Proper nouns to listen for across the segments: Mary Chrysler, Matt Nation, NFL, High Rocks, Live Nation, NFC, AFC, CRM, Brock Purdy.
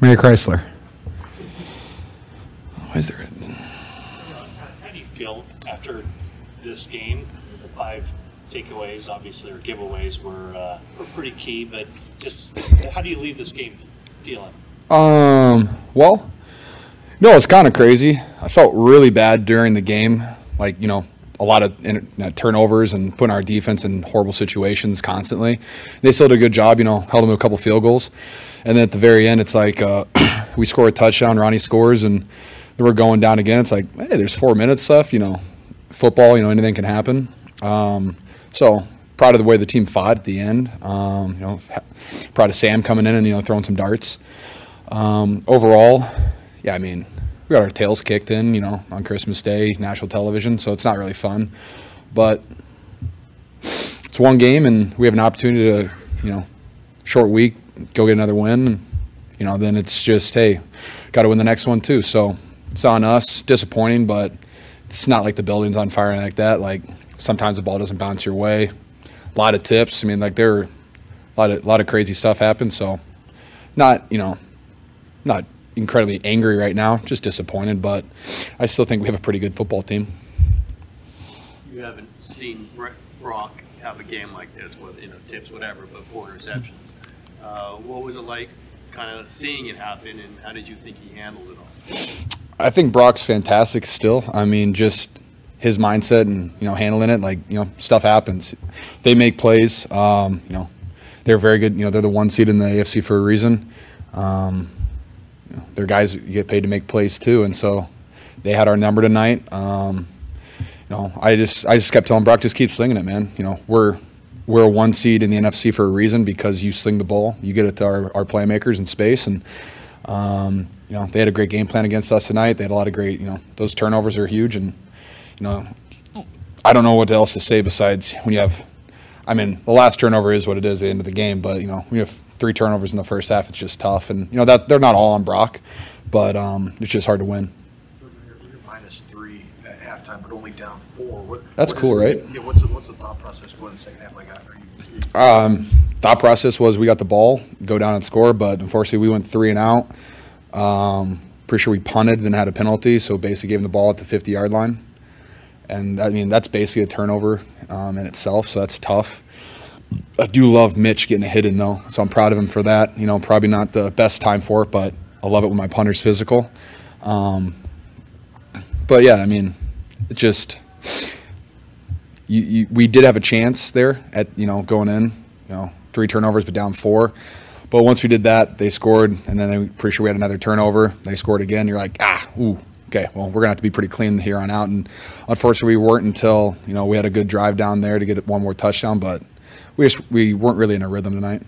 Mary Chrysler. Why is there a... How do you feel after this game? The five takeaways, obviously, or giveaways were pretty key, but just how do you leave this game feeling? Well, no, it's kind of crazy. I felt really bad during the game. Like, you know, a lot of turnovers and putting our defense in horrible situations constantly. They still did a good job, you know, held them to a couple field goals. And then at the very end, it's like we score a touchdown, Ronnie scores, and then we're going down again. It's like, hey, there's 4 minutes left, you know, football, you know, anything can happen. So proud of the way the team fought at the end. You know, proud of Sam coming in and, you know, throwing some darts. Overall, yeah, I mean, we got our tails kicked in, you know, on Christmas Day, national television, so it's not really fun. But it's one game, and we have an opportunity to, you know, short week, go get another win. And, you know, then it's just, hey, got to win the next one too. So it's on us. Disappointing, but it's not like the building's on fire and like that. Like, sometimes the ball doesn't bounce your way. A lot of tips. I mean, like, there were a lot of crazy stuff happened. So not incredibly angry right now, just disappointed, but I still think we have a pretty good football team. You haven't seen Brock have a game like this with, you know, tips, whatever, but 4 interceptions. What was it like kind of seeing it happen, and how did you think he handled it all? I think Brock's fantastic still. I mean, just his mindset and, you know, handling it, like, you know, stuff happens. They make plays. You know, they're very good. You know, they're the 1 seed in the AFC for a reason. They're guys that get paid to make plays too, and so they had our number tonight. You know, I just kept telling Brock, just keep slinging it, man. You know, we're a 1 seed in the NFC for a reason, because you sling the ball, you get it to our playmakers in space, and you know, they had a great game plan against us tonight. They had a lot of great, you know, those turnovers are huge, and you know, I don't know what else to say besides when you have, I mean, the last turnover is what it is at the end of the game, but you know, we have 3 turnovers in the first half. It's just tough, and you know that they're not all on Brock, but it's just hard to win. You're -3 at halftime, but only down 4. That's cool, right? Yeah. What's the thought process going in the second half? Like, thought process was we got the ball, go down and score, but unfortunately we went 3 and out. Pretty sure we punted, then had a penalty, so basically gave them the ball at the 50-yard line, and I mean that's basically a turnover in itself. So that's tough. I do love Mitch getting a hit in, though, so I'm proud of him for that. You know, probably not the best time for it, but I love it when my punter's physical. But, yeah, I mean, it just we did have a chance there at, you know, going in, you know, 3 turnovers but down 4. But once we did that, they scored, and then I'm pretty sure we had another turnover. They scored again. You're like, okay, well, we're going to have to be pretty clean here on out. And, unfortunately, we weren't until, you know, we had a good drive down there to get 1 more touchdown, but – We weren't really in a rhythm tonight. You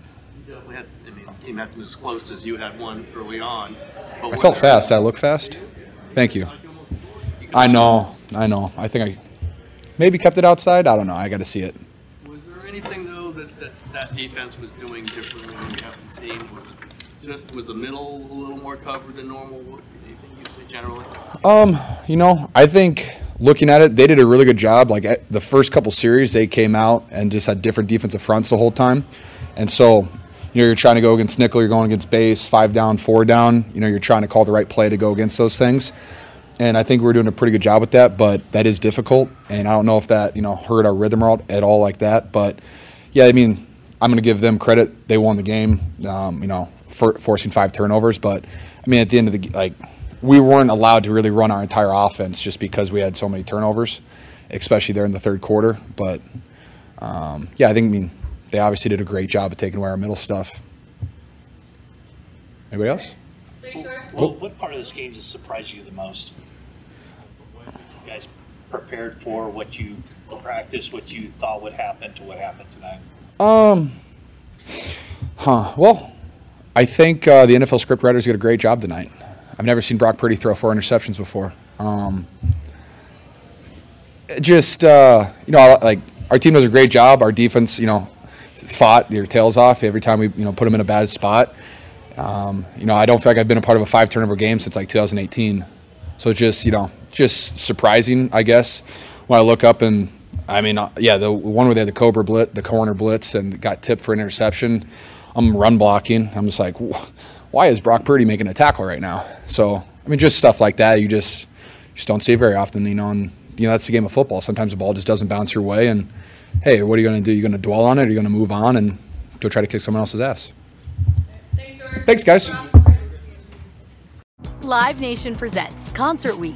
definitely had, I mean, the team had to be as close as you had one early on. But I felt fast. Did I look fast? Thank you. I know. I think I maybe kept it outside. I don't know. I got to see it. Was there anything, though, that defense was doing differently than we haven't seen? Was it just was the middle a little more covered than normal? What do you think you'd say generally? You know, I think – looking at it, they did a really good job. Like, at the first couple series, they came out and just had different defensive fronts the whole time. And so, you know, you're trying to go against nickel, you're going against base, 5 down, 4 down. You know, you're trying to call the right play to go against those things. And I think we were doing a pretty good job with that, but that is difficult. And I don't know if that, you know, hurt our rhythm at all like that. But, yeah, I mean, I'm going to give them credit. They won the game, you know, forcing 5 turnovers. But, I mean, at the end of the – like, we weren't allowed to really run our entire offense just because we had so many turnovers, especially there in the third quarter. But, yeah, I think, I mean, they obviously did a great job of taking away our middle stuff. Anybody else? Well, what part of this game just surprised you the most? What you guys prepared for, what you practiced, what you thought would happen to what happened tonight? Well, I think the NFL script writers did a great job tonight. I've never seen Brock Purdy throw 4 interceptions before. You know, like, our team does a great job. Our defense, you know, fought their tails off every time we, you know, put them in a bad spot. You know, I don't feel like I've been a part of a 5 turnover game since like 2018. So just, you know, just surprising, I guess, when I look up and, I mean, yeah, the one where they had the Cobra blitz, the corner blitz, and got tipped for an interception. I'm run blocking. I'm just like, why is Brock Purdy making a tackle right now? So, I mean, just stuff like that. You just don't see it very often, you know, and, you know, that's the game of football. Sometimes the ball just doesn't bounce your way, and, hey, what are you going to do? You're going to dwell on it, or you're going to move on and go try to kick someone else's ass? Thanks, guys. Live Nation presents Concert Week.